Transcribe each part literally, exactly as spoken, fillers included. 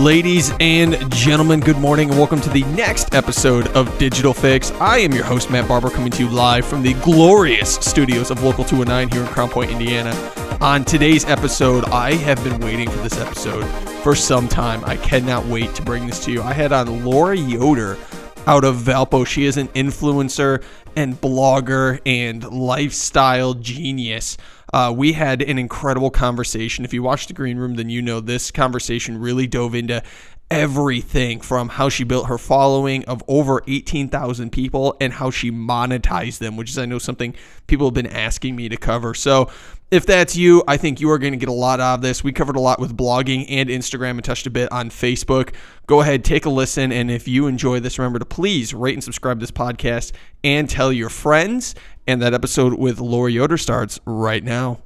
Ladies and gentlemen, good morning and welcome to the next episode of Digital Fix. I am your host, Matt Barber, coming to you live from the glorious studios of Local two oh nine here in Crown Point, Indiana. On today's episode, I have been waiting for this episode for some time. I cannot wait to bring this to you. I had on Laura Yoder out of Valpo. She is an influencer and blogger and lifestyle genius. Uh, we had an incredible conversation. If you watched The Green Room, then you know this conversation really dove into everything from how she built her following of over eighteen thousand people and how she monetized them, which is, I know, something people have been asking me to cover. So if that's you, I think you are going to get a lot out of this. We covered a lot with blogging and Instagram and touched a bit on Facebook. Go ahead, take a listen. And if you enjoy this, remember to please rate and subscribe to this podcast and tell your friends. And that episode with Laura Yoder starts right now.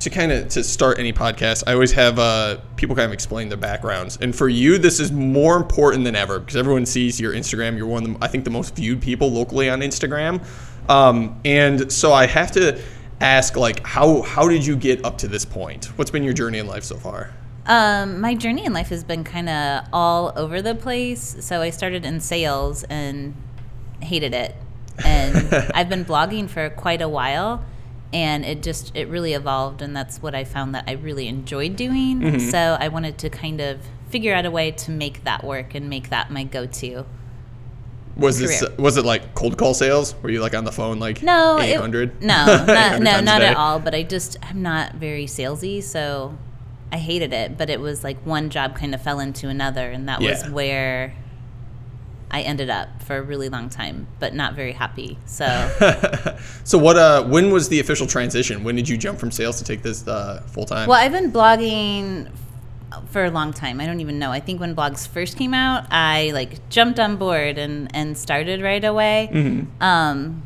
To kind of to start any podcast, I always have uh, people kind of explain their backgrounds. And for you, this is more important than ever because everyone sees your Instagram. You're one of the, I think, the most viewed people locally on Instagram. Um, and so I have to ask, like, how how did you get up to this point? What's been your journey in life so far? Um, my journey in life has been kind of all over the place. So I started in sales and hated it. And I've been blogging for quite a while, and it just it really evolved, and that's what I found that I really enjoyed doing. Mm-hmm. So I wanted to kind of figure out a way to make that work and make that my go-to. Was career. This was it like cold call sales? Were you like on the phone like no eight hundred? No, not, no, not at all. But I just I'm not very salesy, so I hated it. But it was like one job kind of fell into another, and that yeah. was where I ended up for a really long time, but not very happy. So, so what? Uh, when was the official transition? When did you jump from sales to take this uh, full time? Well, I've been blogging for a long time. I don't even know. I think when blogs first came out, I like jumped on board and and started right away. Mm-hmm. Um,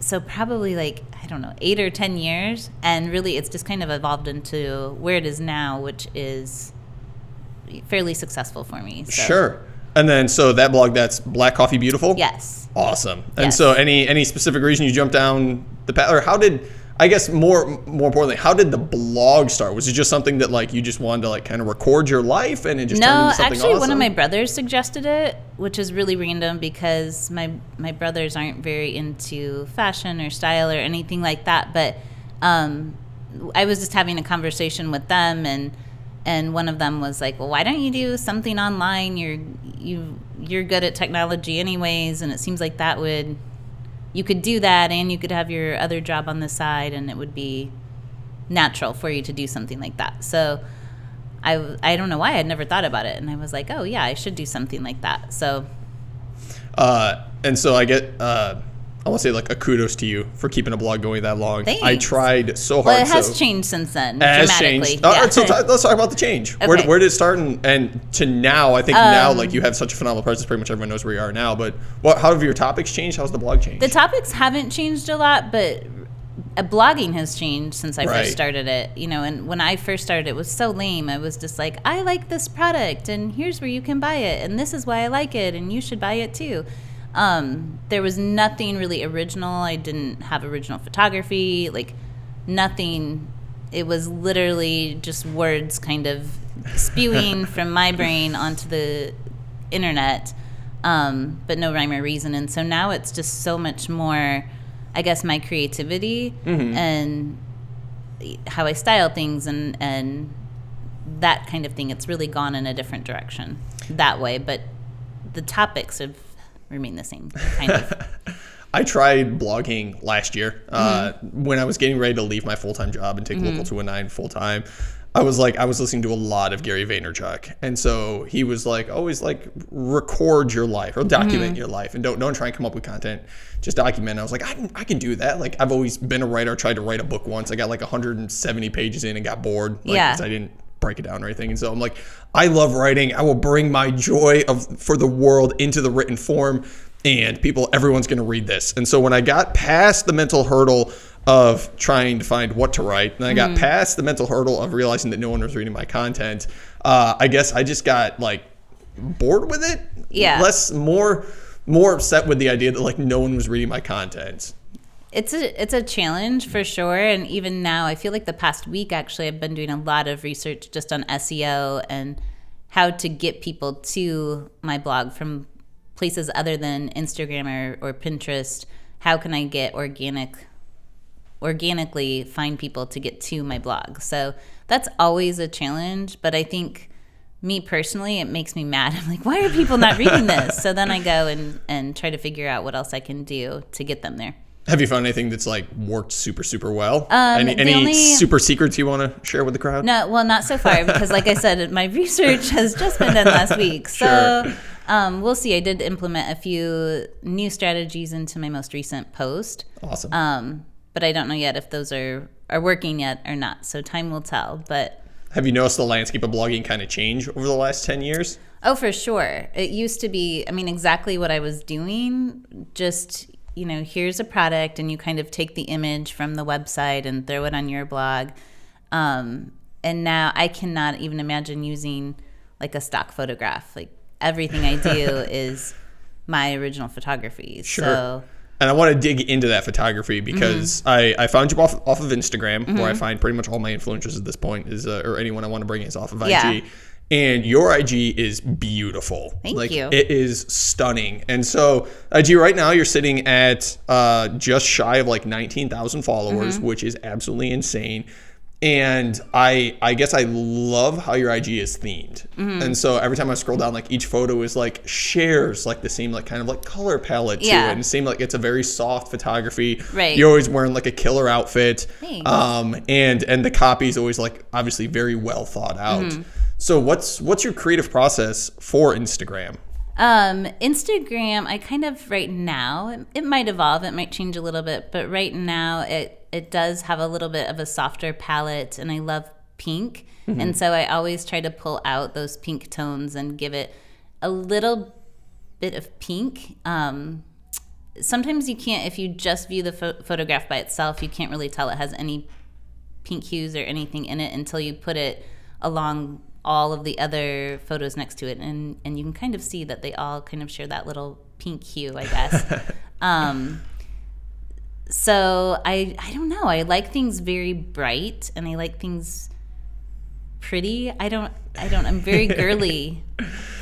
so probably like I don't know, eight or ten years, and really, it's just kind of evolved into where it is now, which is fairly successful for me. So. Sure. And then, so that blog, that's Black Coffee Beautiful? Yes. Awesome. And yes. so any any specific reason you jumped down the path, or how did, I guess more more importantly, how did the blog start? Was it just something that like you just wanted to like kind of record your life and it just no, turned into something actually, awesome? No, actually one of my brothers suggested it, which is really random because my, my brothers aren't very into fashion or style or anything like that. But um, I was just having a conversation with them and And one of them was like, well, why don't you do something online? You're you you're good at technology anyways, and it seems like that would you could do that and you could have your other job on the side and it would be natural for you to do something like that. So I, I don't know why I'd never thought about it. And I was like, oh, yeah, I should do something like that. So uh, and so I get uh I want to say like a kudos to you for keeping a blog going that long. Thanks. I tried so hard. Well, it has so changed since then. It has changed. Yeah. All right, so t- let's talk about the change. Okay. Where, where did it start and, and to now? I think um, now like you have such a phenomenal presence. Pretty much everyone knows where you are now. But what, how have your topics changed? How's the blog changed? The topics haven't changed a lot, but blogging has changed since I right. first started it. You know, and when I first started, it was so lame. I was just like, I like this product, and here's where you can buy it, and this is why I like it, and you should buy it too. Um, there was nothing really original. I didn't have original photography, like nothing. It was literally just words kind of spewing from my brain onto the internet, um, but no rhyme or reason. And so now it's just so much more, I guess, my creativity mm-hmm. and how I style things and, and that kind of thing. It's really gone in a different direction that way. But the topics have remain the same, kind of. I tried blogging last year uh, mm-hmm. when I was getting ready to leave my full-time job and take mm-hmm. Local two oh nine full-time. I was like, I was listening to a lot of Gary Vaynerchuk. And so he was like, always like record your life or document mm-hmm. your life and don't don't try and come up with content. Just document. And I was like, I can, I can do that. Like I've always been a writer. I tried to write a book once. I got like one hundred seventy pages in and got bored. Like, yeah. I didn't break it down or anything. And so I'm like, I love writing. I will bring my joy of for the world into the written form, and people, everyone's going to read this. And so when I got past the mental hurdle of trying to find what to write, and I got mm-hmm. past the mental hurdle of realizing that no one was reading my content, uh, I guess I just got like bored with it. Yeah. Less, more, more upset with the idea that like no one was reading my content. It's a it's a challenge for sure, and even now I feel like the past week actually I've been doing a lot of research just on S E O and how to get people to my blog from places other than Instagram or, or Pinterest. How can I get organic, organically find people to get to my blog? So that's always a challenge, but I think me personally, it makes me mad. I'm like, why are people not reading this? So then I go and, and try to figure out what else I can do to get them there. Have you found anything that's like worked super, super well? Um, any any only, super secrets you want to share with the crowd? No, well, not so far because like I said, my research has just been done last week. So sure. um, we'll see. I did implement a few new strategies into my most recent post. Awesome. Um, but I don't know yet if those are, are working yet or not. So time will tell. But have you noticed the landscape of blogging kind of change over the last ten years? Oh, for sure. It used to be, I mean, exactly what I was doing, just, you know, here's a product and you kind of take the image from the website and throw it on your blog. Um, and now I cannot even imagine using like a stock photograph. Like everything I do is my original photography. Sure. So, and I want to dig into that photography because mm-hmm. I, I found you off, off of Instagram, mm-hmm. where I find pretty much all my influencers at this point is uh, or anyone I want to bring is off of I G. Yeah. And your I G is beautiful. Thank like, you. It is stunning. And so I G right now, you're sitting at uh, just shy of like nineteen thousand followers, mm-hmm. which is absolutely insane. And I I guess I love how your I G is themed. Mm-hmm. And so every time I scroll down, like each photo is like shares like the same like kind of like color palette to yeah. it. And it seems like it's a very soft photography. Right. You're always wearing like a killer outfit. Thanks. Um and and the copy is always like obviously very well thought out. Mm-hmm. So what's what's your creative process for Instagram? Um, Instagram, I kind of right now, it, it might evolve, it might change a little bit, but right now it, it does have a little bit of a softer palette, and I love pink. Mm-hmm. And so I always try to pull out those pink tones and give it a little bit of pink. Um, sometimes you can't, if you just view the pho- photograph by itself, you can't really tell it has any pink hues or anything in it until you put it along all of the other photos next to it, and, and you can kind of see that they all kind of share that little pink hue, I guess. um, so I I don't know. I like things very bright, and I like things pretty. I don't I don't. I'm very girly,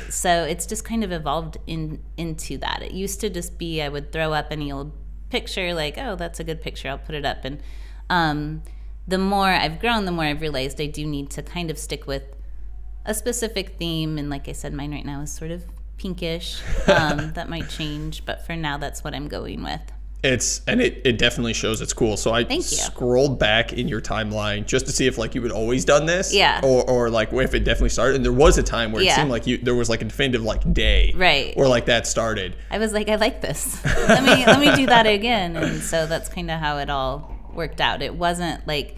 so it's just kind of evolved in into that. It used to just be I would throw up any old picture, like, oh, that's a good picture, I'll put it up. And um, the more I've grown, the more I've realized I do need to kind of stick with a specific theme, and like I said, mine right now is sort of pinkish. Um, that might change, but for now, that's what I'm going with. It's and it, it definitely shows. It's cool. So I scrolled back in your timeline just to see if like you had always done this, yeah, or or like if it definitely started. And there was a time where yeah. it seemed like you there was like a definitive like day, right, or like that started. I was like, I like this. Let me let me do that again. And so that's kind of how it all worked out. It wasn't like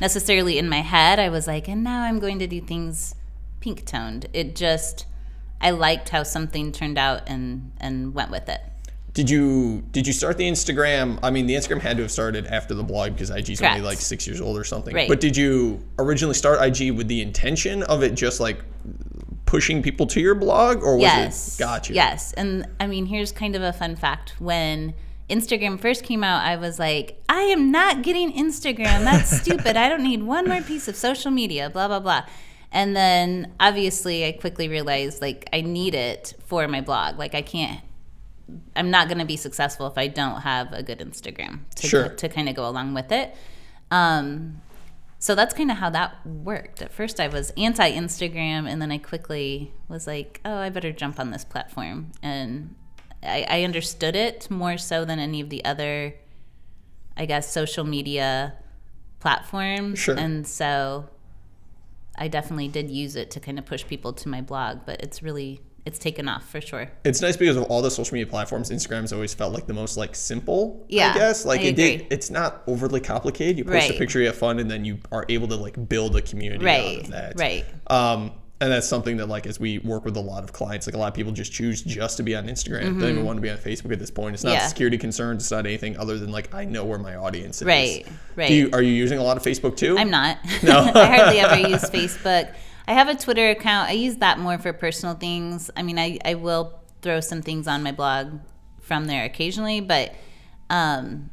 necessarily in my head. I was like, and now I'm going to do things pink toned. It just, I liked how something turned out and, and went with it. Did you did you start the Instagram? I mean, the Instagram had to have started after the blog because I G's Correct. Only like six years old or something. Right. But did you originally start I G with the intention of it just like pushing people to your blog, or was yes. it gotcha? Yes. And I mean, here's kind of a fun fact. When Instagram first came out, I was like, I am not getting Instagram. That's stupid. I don't need one more piece of social media, blah, blah, blah. And then obviously I quickly realized like I need it for my blog. Like I can't, I'm not going to be successful if I don't have a good Instagram to, sure. to, to kind of go along with it. Um, so that's kind of how that worked. At first I was anti-Instagram, and then I quickly was like, oh, I better jump on this platform. And I, I understood it more so than any of the other, I guess, social media platforms. Sure. And so I definitely did use it to kind of push people to my blog, but it's really, it's taken off for sure. It's nice because of all the social media platforms, Instagram's always felt like the most like simple, yeah, I guess. Like I it did, it's not overly complicated. You post right. a picture, you have fun, and then you are able to like build a community right. out of that. Right, right. Um, and that's something that like as we work with a lot of clients, like a lot of people just choose just to be on Instagram. Mm-hmm. They don't even want to be on Facebook at this point. It's not yeah. security concerns. It's not anything other than like I know where my audience is. Right, right. Do you, are you using a lot of Facebook too? I'm not. No, I hardly ever use Facebook. I have a Twitter account. I use that more for personal things. I mean, I, I will throw some things on my blog from there occasionally, but um,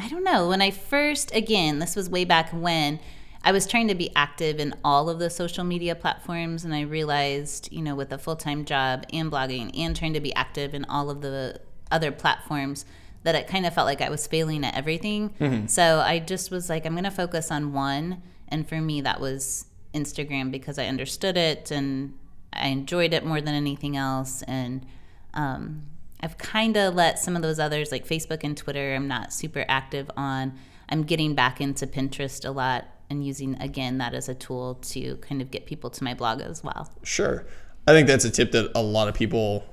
I don't know. When I first, again, this was way back when, I was trying to be active in all of the social media platforms, and I realized, you know, with a full-time job and blogging and trying to be active in all of the other platforms, that it kind of felt like I was failing at everything. Mm-hmm. So I just was like, I'm going to focus on one. And for me, that was Instagram, because I understood it and I enjoyed it more than anything else. And um, I've kind of let some of those others, like Facebook and Twitter, I'm not super active on. I'm getting back into Pinterest a lot and using, again, that as a tool to kind of get people to my blog as well. Sure. I think that's a tip that a lot of people,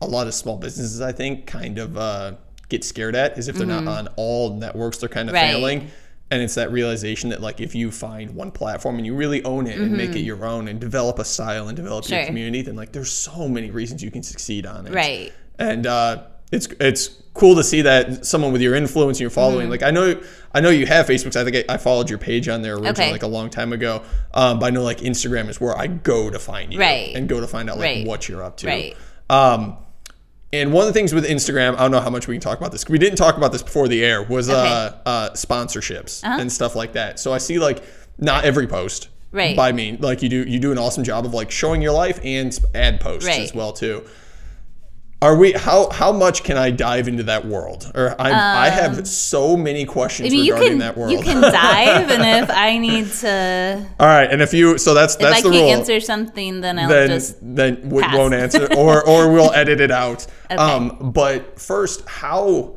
a lot of small businesses, I think, kind of uh, get scared at, is if they're mm-hmm. not on all networks, they're kind of right. failing. And it's that realization that, like, if you find one platform and you really own it mm-hmm. and make it your own and develop a style and develop sure. your community, then, like, there's so many reasons you can succeed on it. Right. And uh, it's it's cool to see that someone with your influence and your following. Mm-hmm. Like, I know I know you have Facebook. So I think I, I followed your page on there originally, okay. like, a long time ago. Um, but I know, like, Instagram is where I go to find you. Right. And go to find out, like, right. what you're up to. Right. Um, and one of the things with Instagram, I don't know how much we can talk about this, because we didn't talk about this before the air, was okay. uh, uh, sponsorships uh-huh. and stuff like that. So I see, like, not every post right. by me. Like, you do you do an awesome job of, like, showing your life and ad posts right. as well, too. Are we how how much can I dive into that world? Or I um, I have so many questions you regarding can, that world. You can dive, and if I need to. All right, and if you so that's that's the rule. If I can't answer something, then I'll then, just then we won't answer, or or we'll edit it out. Okay. Um, but first, how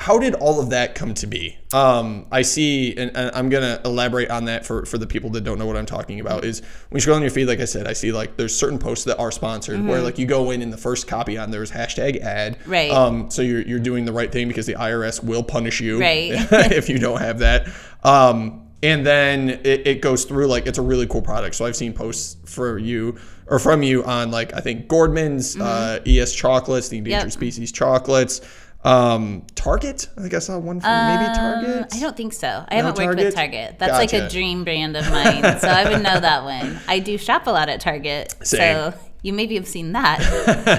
how did all of that come to be? Um, I see, and, and I'm gonna elaborate on that for for the people that don't know what I'm talking about. Is when you scroll on your feed, like I said, I see, like, there's certain posts that are sponsored mm-hmm. where, like, you go in and the first copy on there is hashtag ad. Right. Um, so you're you're doing the right thing, because the I R S will punish you right. if you don't have that. Um, and then it, it goes through, like, it's a really cool product. So I've seen posts for you or from you on, like, I think Gordman's, mm-hmm. uh, E S Chocolates, the Endangered yep. Species Chocolates. Um, Target? I think I saw one from um, maybe Target. I don't think so. I no haven't Target? worked with Target. That's gotcha. like a dream brand of mine, so I would know that one. I do shop a lot at Target, Same. so you maybe have seen that,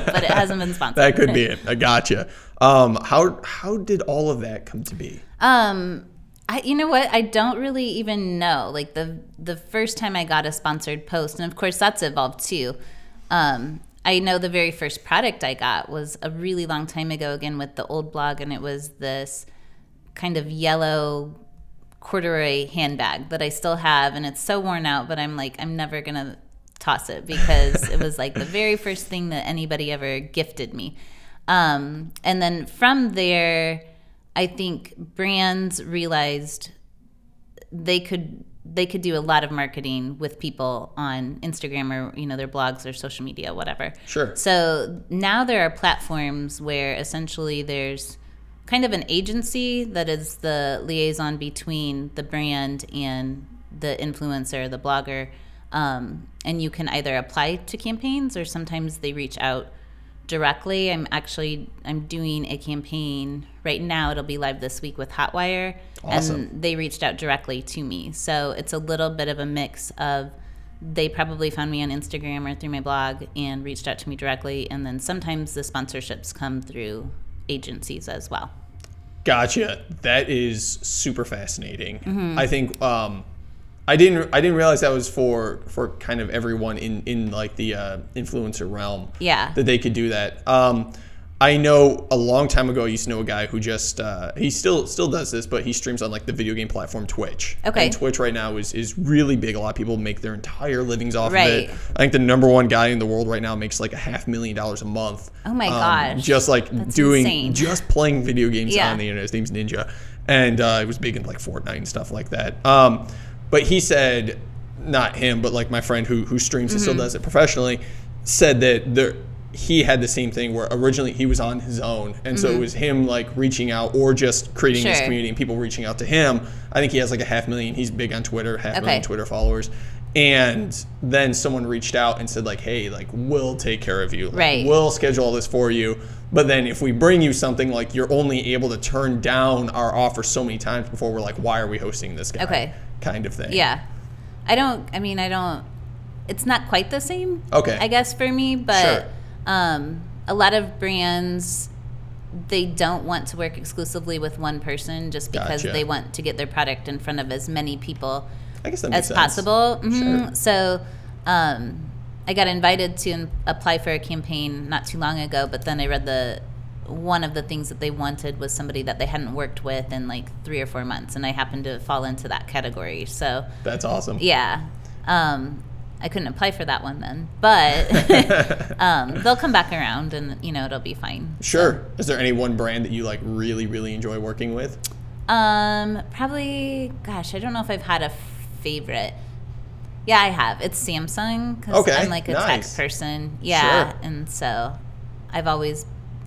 but it hasn't been sponsored. That could be it. I gotcha. Um, how how did all of that come to be? Um, I you know what? I don't really even know. Like the the first time I got a sponsored post, and of course that's evolved too. Um. I know the very first product I got was a really long time ago, again, with the old blog, and it was this kind of yellow corduroy handbag that I still have, and it's so worn out, but I'm like, I'm never going to toss it, because it was like the very first thing that anybody ever gifted me. Um, and then from there, I think brands realized they could they could do a lot of marketing with people on Instagram or, you know, their blogs or social media, whatever. Sure. So now there are platforms where essentially there's kind of an agency that is the liaison between the brand and the influencer, the blogger. Um, and you can either apply to campaigns, or sometimes they reach out directly. I'm actually, I'm doing a campaign right now. It'll be live this week with Hotwire. Awesome. And they reached out directly to me. So it's a little bit of a mix of, they probably found me on Instagram or through my blog and reached out to me directly. And then sometimes the sponsorships come through agencies as well. Gotcha. That is super fascinating. Mm-hmm. I think, um, I didn't. I didn't realize that was for, for kind of everyone in, in like the uh, influencer realm. Yeah. That they could do that. Um, I know a long time ago I used to know a guy who just uh, he still still does this, but he streams on like the video game platform Twitch. Okay. And Twitch right now is is really big. A lot of people make their entire livings off right. of it. I think the number one guy in the world right now makes like a half million dollars a month. Oh my um, gosh. Just like That's doing insane. just playing video games yeah. on the internet. His name's Ninja, and uh, he was big in like Fortnite and stuff like that. Um, But he said, not him, but like my friend who who streams mm-hmm. and still does it professionally, said that there, he had the same thing where originally he was on his own. And mm-hmm. so it was him like reaching out or just creating sure. his community and people reaching out to him. I think he has like a half million. He's big on Twitter, half okay. million Twitter followers. And then someone reached out and said like, hey, like we'll take care of you. Like, right. We'll schedule all this for you. But then if we bring you something, like you're only able to turn down our offer so many times before we're like, why are we hosting this guy? Okay. Kind of thing. Yeah. I don't, I mean, I don't, it's not quite the same, okay. I guess for me, but sure. um, a lot of brands, they don't want to work exclusively with one person just because gotcha. they want to get their product in front of as many people I guess that makes as sense. Possible. Mm-hmm. Sure. So um, I got invited to apply for a campaign not too long ago, but then I read the one of the things that they wanted was somebody that they hadn't worked with in like three or four months, and I happened to fall into that category. So that's awesome. Yeah. Um, I couldn't apply for that one then, but um, they'll come back around, and you know it'll be fine. Sure. So. Is there any one brand that you like really, really enjoy working with? Um, probably. Gosh, I don't know if I've had a favorite. Yeah, I have. It's Samsung because okay. I'm like a nice. tech person. Yeah, sure. And so I've always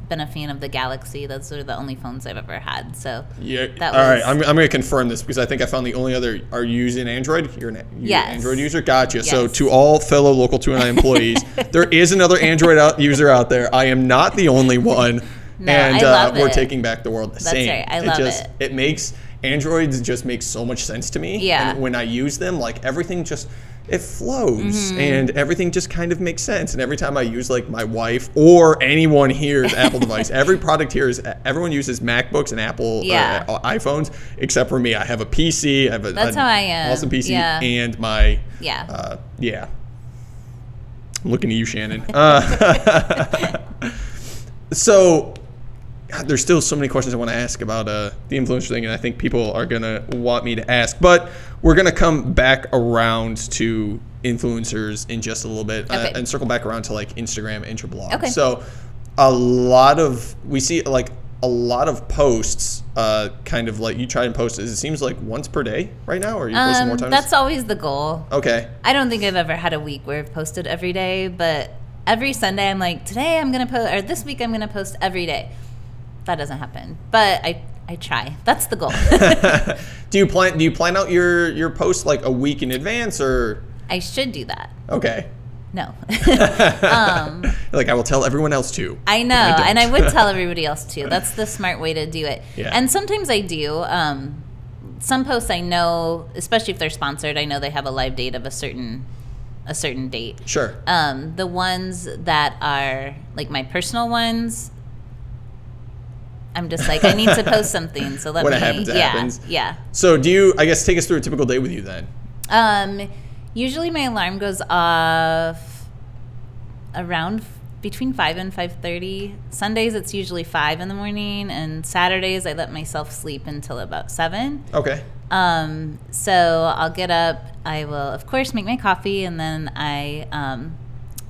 been a fan of the Galaxy. Those are the only phones I've ever had. So yeah. That was... All right, I'm I'm gonna confirm this because I think I found the only other. Are you using Android? You're an you're yes. Android user. Gotcha. Yes. So to all fellow Local two oh nine employees, there is another Android out, user out there. I am not the only one. No, and I love uh, we're it. taking back the world. That's Same. right. I love it. Just, it. It makes Androids just makes so much sense to me. Yeah. And when I use them, like everything just. It flows, mm-hmm. and everything just kind of makes sense. And every time I use like my wife or anyone here's Apple device, every product here is everyone uses MacBooks and Apple yeah. uh, iPhones, except for me. I have a P C. I have a, That's a, how I am. Awesome P C yeah. and my yeah uh, yeah. I'm looking at you, Shannon. Uh, so. God, there's still so many questions I want to ask about uh, the influencer thing, and I think people are going to want me to ask. But we're going to come back around to influencers in just a little bit okay. uh, and circle back around to, like, Instagram and your blog. Okay. So a lot of – we see, like, a lot of posts uh, kind of, like, you try and post. It seems like once per day right now, or are you um, posting more times? That's always the goal. Okay. I don't think I've ever had a week where I've posted every day, but every Sunday I'm like, today I'm going to post – or this week I'm going to post every day. That doesn't happen, but I, I try. That's the goal. do you plan Do you plan out your your posts like a week in advance, or I should do that? Okay. No. um, like I will tell everyone else too. I know, I and I would tell everybody else too. That's the smart way to do it. Yeah. And sometimes I do. Um, some posts I know, especially if they're sponsored, I know they have a live date of a certain. a certain date. Sure. Um, the ones that are like my personal ones. I'm just like, I need to post something, so let when me. When it happens, it yeah, happens. Yeah. So do you, I guess, take us through a typical day with you then? Um, usually my alarm goes off around f- between five and five thirty. Sundays, it's usually five in the morning, and Saturdays, I let myself sleep until about seven. Okay. Um, so I'll get up. I will, of course, make my coffee, and then I, um,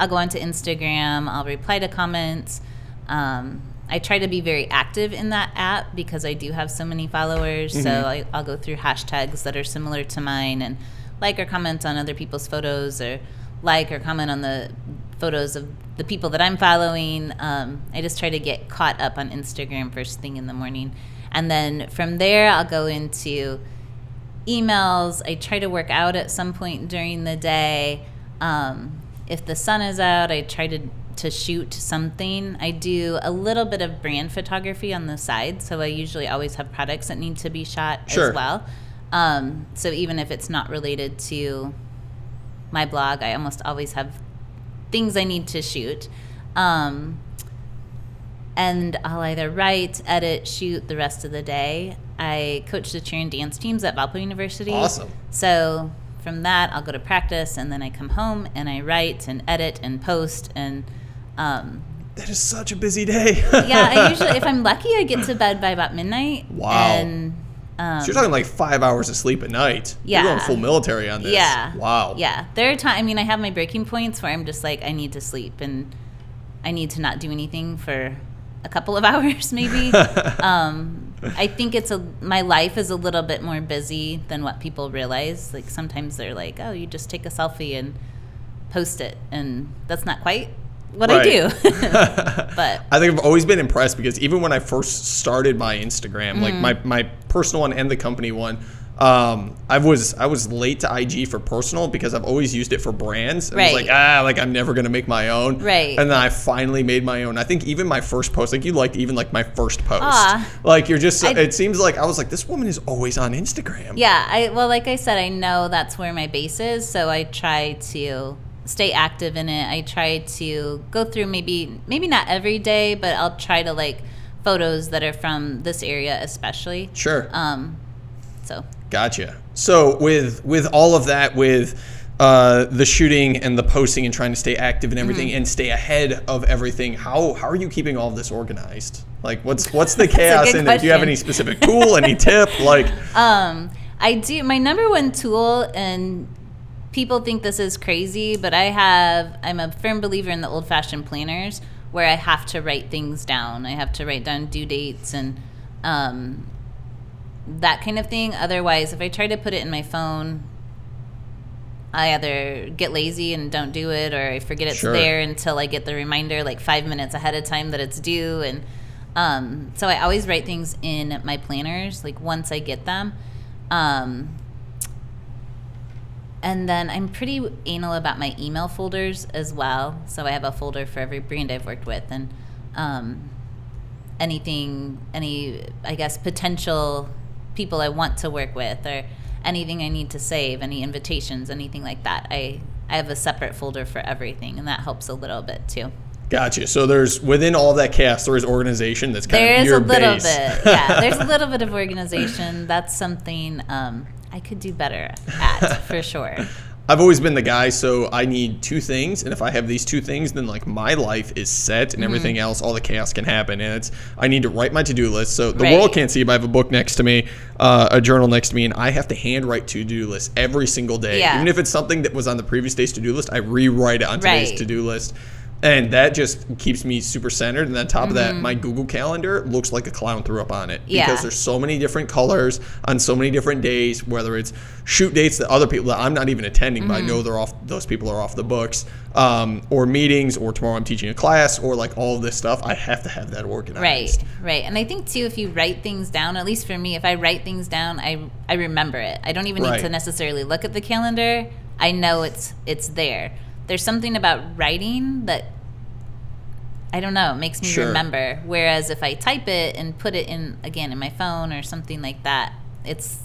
I'll go onto Instagram. I'll reply to comments. Um I try to be very active in that app because I do have so many followers. Mm-hmm. So I, I'll go through hashtags that are similar to mine and like or comment on other people's photos or like or comment on the photos of the people that I'm following. Um, I just try to get caught up on Instagram first thing in the morning. And then from there, I'll go into emails. I try to work out at some point during the day. Um, if the sun is out, I try to... to shoot something. I do a little bit of brand photography on the side, so I usually always have products that need to be shot sure. as well. Um, so even if it's not related to my blog, I almost always have things I need to shoot. Um, and I'll either write, edit, shoot the rest of the day. I coach the cheer and dance teams at Valpo University. Awesome. So from that, I'll go to practice, and then I come home, and I write and edit and post and... Um, that is such a busy day. yeah, I usually, if I'm lucky, I get to bed by about midnight. Wow. And, um, so you're talking like five hours of sleep at night. Yeah. You're going full military on this. Yeah. Wow. Yeah. There are times, I mean, I have my breaking points where I'm just like, I need to sleep, and I need to not do anything for a couple of hours maybe. um, I think it's a, my life is a little bit more busy than what people realize. Like sometimes they're like, oh, you just take a selfie and post it. And that's not quite. What right. I do, but I think I've always been impressed because even when I first started my Instagram, mm-hmm. like my, my personal one and the company one, um, I was I was late to I G for personal because I've always used it for brands. And right. I was like ah, like I'm never gonna make my own. Right. And then I finally made my own. I think even my first post, like you liked even like my first post. Aww. Like you're just. I, it seems like I was like this woman is always on Instagram. Yeah. I well, like I said, I know that's where my base is, so I try to. Stay active in it. I try to go through maybe maybe not every day, but I'll try to like photos that are from this area especially. Sure. Um, so Gotcha. So with with all of that, with uh, the shooting and the posting and trying to stay active and everything, mm-hmm. and stay ahead of everything, how how are you keeping all of this organized? Like, what's what's the chaos in it? Do you have any specific tool, any tip? Like, um, I do. My number one tool, and people think this is crazy, but I have. I'm a firm believer in the old-fashioned planners, where I have to write things down. I have to write down due dates and um, that kind of thing. Otherwise, if I try to put it in my phone, I either get lazy and don't do it, or I forget it's sure. there until I get the reminder like five minutes ahead of time that it's due. And um, so I always write things in my planners, like once I get them. Um, And then I'm pretty anal about my email folders as well. So I have a folder for every brand I've worked with, and um, anything, any, I guess, potential people I want to work with, or anything I need to save, any invitations, anything like that. I, I have a separate folder for everything, and that helps a little bit too. Gotcha. So there's, within all that chaos, there is organization that's kind there of your base. There is a little bit. Yeah, there's a little bit of organization. That's something... Um, I could do better at, for sure. I've always been the guy, so I need two things, and if I have these two things, then like my life is set, and mm-hmm. everything else, all the chaos can happen. And it's, I need to write my to-do list, so the right. world can't see, but I have a book next to me, uh, a journal next to me, and I have to hand write to-do lists every single day. Yeah. Even if it's something that was on the previous day's to-do list, I rewrite it on today's right. to-do list. And that just keeps me super centered. And on top of that, mm-hmm. my Google Calendar looks like a clown threw up on it. Yeah. Because there's so many different colors on so many different days, whether it's shoot dates that other people that I'm not even attending, mm-hmm. but I know they're off, those people are off the books, um, or meetings, or tomorrow I'm teaching a class, or like all of this stuff. I have to have that organized. Right, right. And I think too, if you write things down, at least for me, if I write things down, I I remember it. I don't even right. need to necessarily look at the calendar. I know it's it's there. There's something about writing that, I don't know, makes me sure. remember. Whereas if I type it and put it in, again, in my phone or something like that, it's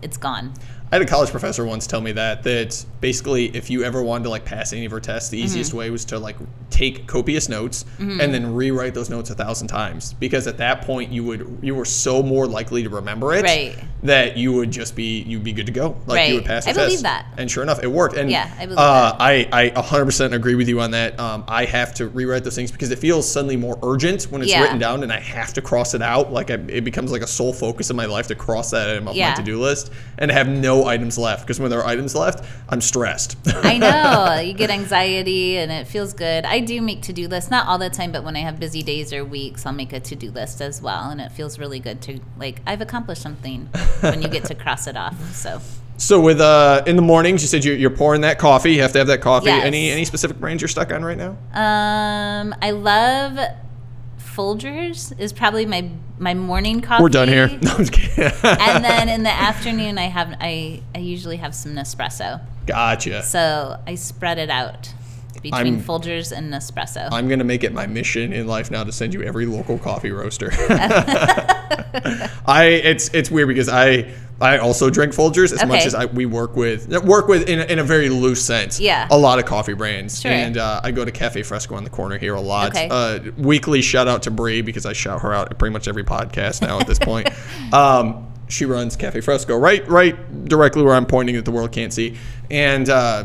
it's gone. I had a college professor once tell me that, that basically if you ever wanted to like pass any of her tests, the mm-hmm. easiest way was to like take copious notes mm-hmm. and then rewrite those notes a thousand times. Because at that point you would, you were so more likely to remember it right. that you would just be, you'd be good to go. Like right. you would pass the I test. I believe that. And sure enough, it worked. And yeah, I believe uh, that. I, I one hundred percent agree with you on that. Um, I have to rewrite those things because it feels suddenly more urgent when it's yeah. written down and I have to cross it out. Like I, it becomes like a sole focus in my life to cross that out of yeah. my to-do list and have no items left, because when there are items left, I'm stressed. I know. You get anxiety and it feels good. I do make to-do lists, not all the time, but when I have busy days or weeks, I'll make a to-do list as well, and it feels really good to, like, I've accomplished something when you get to cross it off. So So with uh, in the mornings, you said you're, you're pouring that coffee. You have to have that coffee. Yes. Any any specific brands you're stuck on right now? Um, I love Folgers is probably my my morning coffee. We're done here. No, I'm just kidding. And then in the afternoon, I have I, I usually have some Nespresso. Gotcha. So I spread it out between I'm, Folgers and Nespresso. I'm gonna make it my mission in life now to send you every local coffee roaster. I it's it's weird because I. I also drink Folgers as okay. much as I, we work with, work with in, in a very loose sense, yeah. a lot of coffee brands. Sure. And uh, I go to Cafe Fresco on the corner here a lot. Okay. Uh, weekly shout out to Bree because I shout her out at pretty much every podcast now at this point. Um, she runs Cafe Fresco right right directly where I'm pointing that the world can't see. And uh,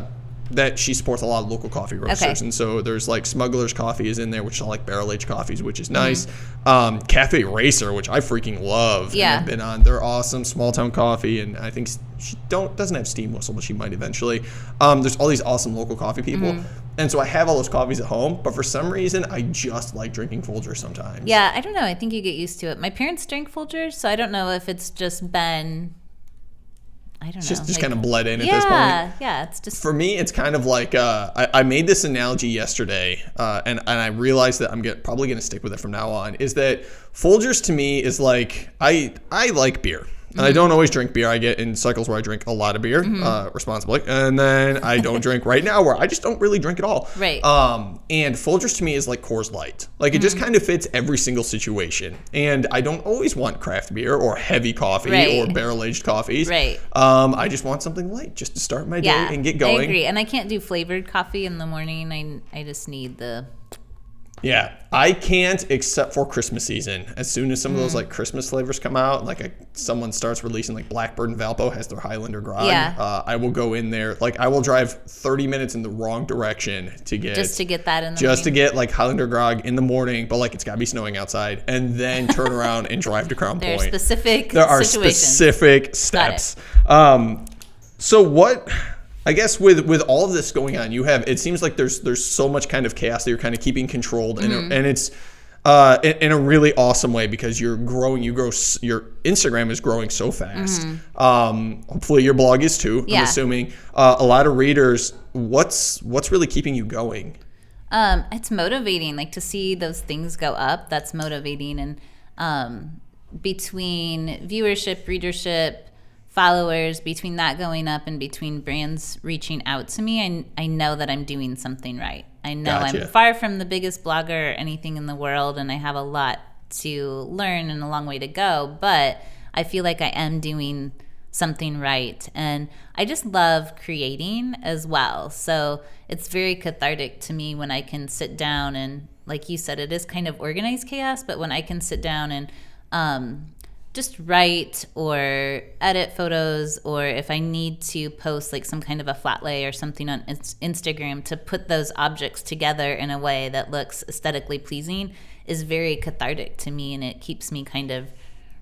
that she supports a lot of local coffee roasters. Okay. And so there's like Smuggler's Coffee is in there, which I like barrel-aged coffees, which is nice. Mm-hmm. Um, Cafe Racer, which I freaking love. Yeah. And I've been on. They're awesome. Small-town coffee. And I think she don't doesn't have Steam Whistle, but she might eventually. Um, there's all these awesome local coffee people. Mm-hmm. And so I have all those coffees at home, but for some reason, I just like drinking Folgers sometimes. Yeah, I don't know. I think you get used to it. My parents drink Folgers, so I don't know if it's just been... I don't it's know. Just, just like, kind of bled in at yeah, this point. Yeah, yeah. It's just for me. It's kind of like uh, I, I made this analogy yesterday, uh, and and I realized that I'm get, probably going to stick with it from now on. Is that Folgers to me is like I I like beer. And I don't always drink beer. I get in cycles where I drink a lot of beer, mm-hmm. uh, responsibly. And then I don't drink right now where I just don't really drink at all. Right. Um, and Folgers to me is like Coors Light. Like it mm-hmm. just kind of fits every single situation. And I don't always want craft beer or heavy coffee right. or barrel-aged coffees. Right. Um, I just want something light just to start my yeah, day and get going. I agree. And I can't do flavored coffee in the morning. I, I just need the... Yeah, I can't except for Christmas season. As soon as some mm. of those like Christmas flavors come out, like a, someone starts releasing like Blackbird and Valpo has their Highlander Grog. Yeah. Uh, I will go in there. Like I will drive thirty minutes in the wrong direction to get just to get that in the just morning. to get like Highlander Grog in the morning, but like it's gotta be snowing outside, and then turn around and drive to Crown Point. There are specific there are situations. specific steps. Um, so what? I guess with, with all of this going on, you have, it seems like there's there's so much kind of chaos that you're kind of keeping controlled, and mm-hmm. and it's uh, in, in a really awesome way, because you're growing, you grow, your Instagram is growing so fast. Mm-hmm. Um, hopefully your blog is too. Yeah. I'm assuming uh, a lot of readers. What's what's really keeping you going? Um, it's motivating, like to see those things go up. That's motivating, and um, between viewership, readership, followers, between that going up and between brands reaching out to me, I, I know that I'm doing something right. I know gotcha. I'm far from the biggest blogger or anything in the world, and I have a lot to learn and a long way to go, but I feel like I am doing something right. And I just love creating as well. So it's very cathartic to me when I can sit down and, like you said, it is kind of organized chaos, but when I can sit down and um, just write or edit photos, or if I need to post like some kind of a flat lay or something on Instagram, to put those objects together in a way that looks aesthetically pleasing is very cathartic to me, and it keeps me kind of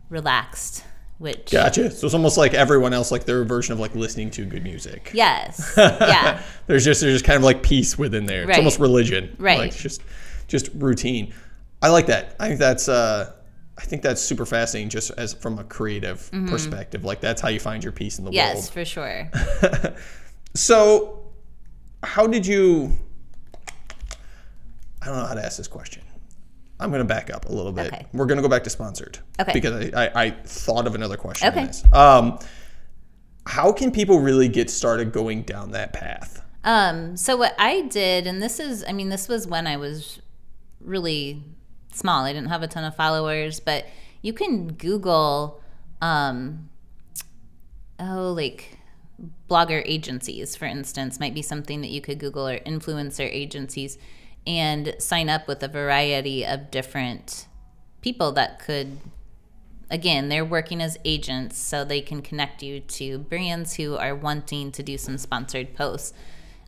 relaxed. Which gotcha. So it's almost like everyone else, like their version of like listening to good music. Yes. Yeah. There's just there's just kind of like peace within there. Right. It's almost religion. Right. Like just just routine. I like that. I think that's uh I think that's super fascinating, just as from a creative mm-hmm. perspective. Like that's how you find your peace in the yes, world. Yes, for sure. So how did you, I don't know how to ask this question. I'm going to back up a little bit. Okay. We're going to go back to sponsored. Okay. Because I, I, I thought of another question. Okay. In this. Um, how can people really get started going down that path? Um, so what I did, and this is, I mean, this was when I was really small. I didn't have a ton of followers, but you can Google, um, oh, like blogger agencies, for instance, might be something that you could Google, or influencer agencies, and sign up with a variety of different people that could, again, they're working as agents, so they can connect you to brands who are wanting to do some sponsored posts.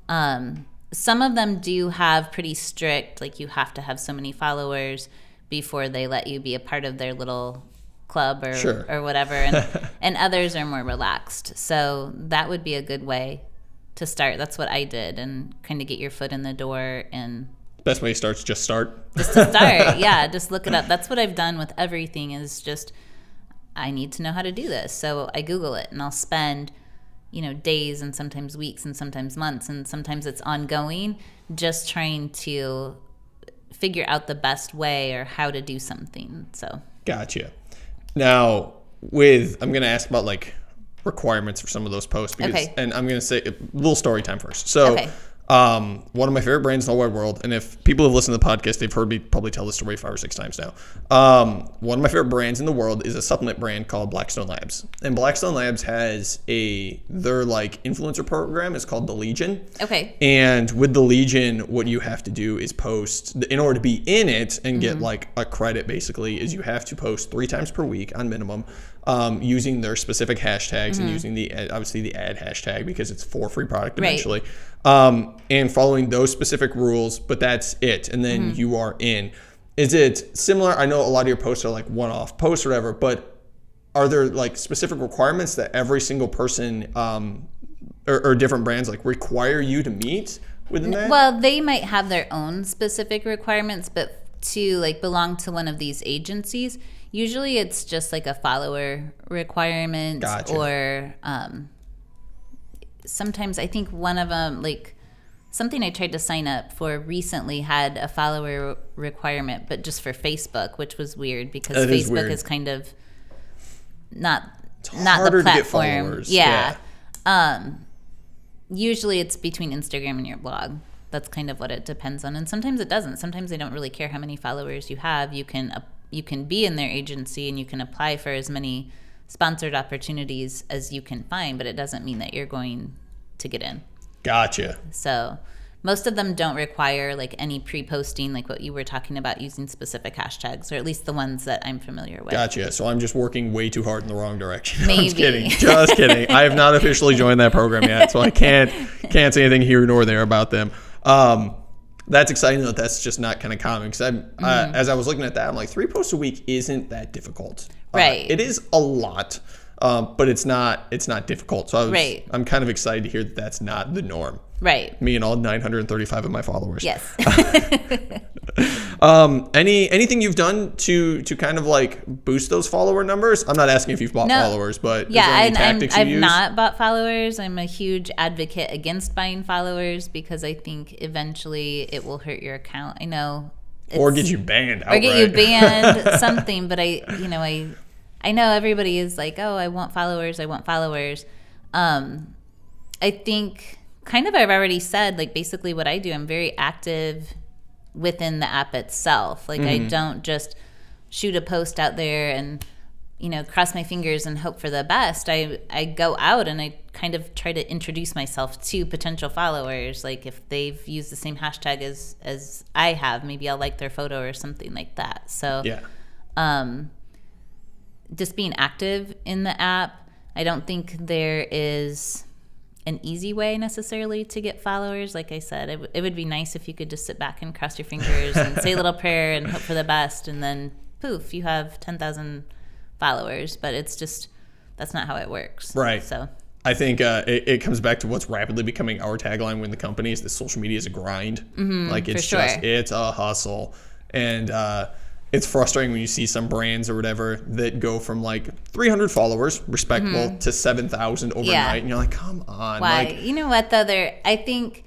Um, Some of them do have pretty strict, like you have to have so many followers before they let you be a part of their little club or, sure. or whatever. And, and others are more relaxed. So that would be a good way to start. That's what I did, and kind of get your foot in the door. And best way to start is just start. Just to start, yeah. Just look it up. That's what I've done with everything, is just I need to know how to do this. So I Google it, and I'll spend – you know, days and sometimes weeks and sometimes months and sometimes it's ongoing, just trying to figure out the best way or how to do something. So gotcha. Now with, I'm going to ask about like requirements for some of those posts, because, okay. and I'm going to say a little story time first. So okay. um, one of my favorite brands in the whole wide world, and if people have listened to the podcast, they've heard me probably tell this story five or six times now. Um, one of my favorite brands in the world is a supplement brand called Blackstone Labs. And Blackstone Labs has a, their like influencer program is called The Legion. Okay. And with The Legion, what you have to do is post, in order to be in it and get mm-hmm. like a credit basically, is you have to post three times per week on minimum. Um, using their specific hashtags mm-hmm. and using the obviously the ad hashtag, because it's for free product eventually, right. um, and following those specific rules, but that's it. And then mm-hmm. you are in. Is it similar? I know a lot of your posts are like one-off posts or whatever, but are there like specific requirements that every single person um, or, or different brands like require you to meet within that? Well, they might have their own specific requirements, but to like belong to one of these agencies, usually it's just like a follower requirement. Gotcha. Or um, sometimes I think one of them, like something I tried to sign up for recently had a follower requirement, but just for Facebook, which was weird because that Facebook is, weird. is kind of not, it's not harder the platform. To get followers. Yeah. yeah. Um, usually it's between Instagram and your blog. That's kind of what it depends on. And sometimes it doesn't. Sometimes they don't really care how many followers you have. You can apply. You can be in their agency and you can apply for as many sponsored opportunities as you can find, but it doesn't mean that you're going to get in. Gotcha. So Most of them don't require like any pre-posting, like what you were talking about, using specific hashtags, or at least the ones that I'm familiar with. Gotcha. So I'm just working way too hard in the wrong direction. Maybe. No, I'm just kidding. Just kidding. I have not officially joined that program yet, so I can't can't say anything here nor there about them. Um, that's exciting that that's just not kind of common, because mm-hmm. uh, as I was looking at that, I'm like, three posts a week isn't that difficult. Right. Uh, it is a lot. Um, but it's not it's not difficult. So I was, right. I'm kind of excited to hear that that's not the norm. Right. Me and all nine hundred thirty-five of my followers. Yes. um, any anything you've done to to kind of like boost those follower numbers? I'm not asking if you've bought no. followers, but yeah, is there any I'm, tactics I'm, I've use? not bought followers. I'm a huge advocate against buying followers, because I think eventually it will hurt your account. I know. Or get you banned. Outright. Or get you banned. Something. But I, you know, I. I know everybody is like, oh, I want followers, I want followers. Um, I think kind of I've already said, like, basically what I do, I'm very active within the app itself. Like, mm-hmm. I don't just shoot a post out there and, you know, cross my fingers and hope for the best. I, I go out and I kind of try to introduce myself to potential followers. Like, if they've used the same hashtag as, as I have, maybe I'll like their photo or something like that. So, yeah. Um, just being active in the app. I don't think there is an easy way necessarily to get followers. Like I said, it, w- it would be nice if you could just sit back and cross your fingers and say a little prayer and hope for the best, and then poof, you have ten thousand followers. But it's just, that's not how it works. Right. So I think uh, it, it comes back to what's rapidly becoming our tagline within the company, is that social media is a grind. Mm-hmm, like it's for sure. just, it's a hustle. And, uh, it's frustrating when you see some brands or whatever that go from like three hundred followers, respectable, mm-hmm. to seven thousand overnight. Yeah. And you're like, come on. Why? Like, you know what, though? They're, I think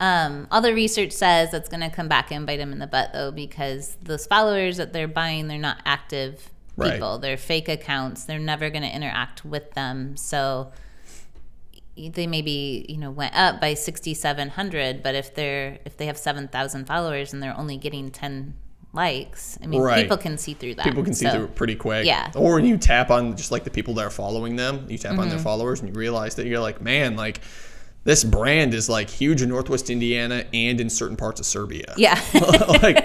um, all the research says that's going to come back and bite them in the butt, though, because those followers that they're buying, they're not active people. Right. They're fake accounts. They're never going to interact with them. So they maybe, you know, went up by sixty-seven hundred, but if they're if they have seven thousand followers and they're only getting ten likes, I mean, right. people can see through that. People can see so, through it pretty quick. Yeah. Or when you tap on just like the people that are following them, you tap mm-hmm. on their followers and you realize that you're like, man, like this brand is like huge in Northwest Indiana and in certain parts of Serbia. Yeah. Like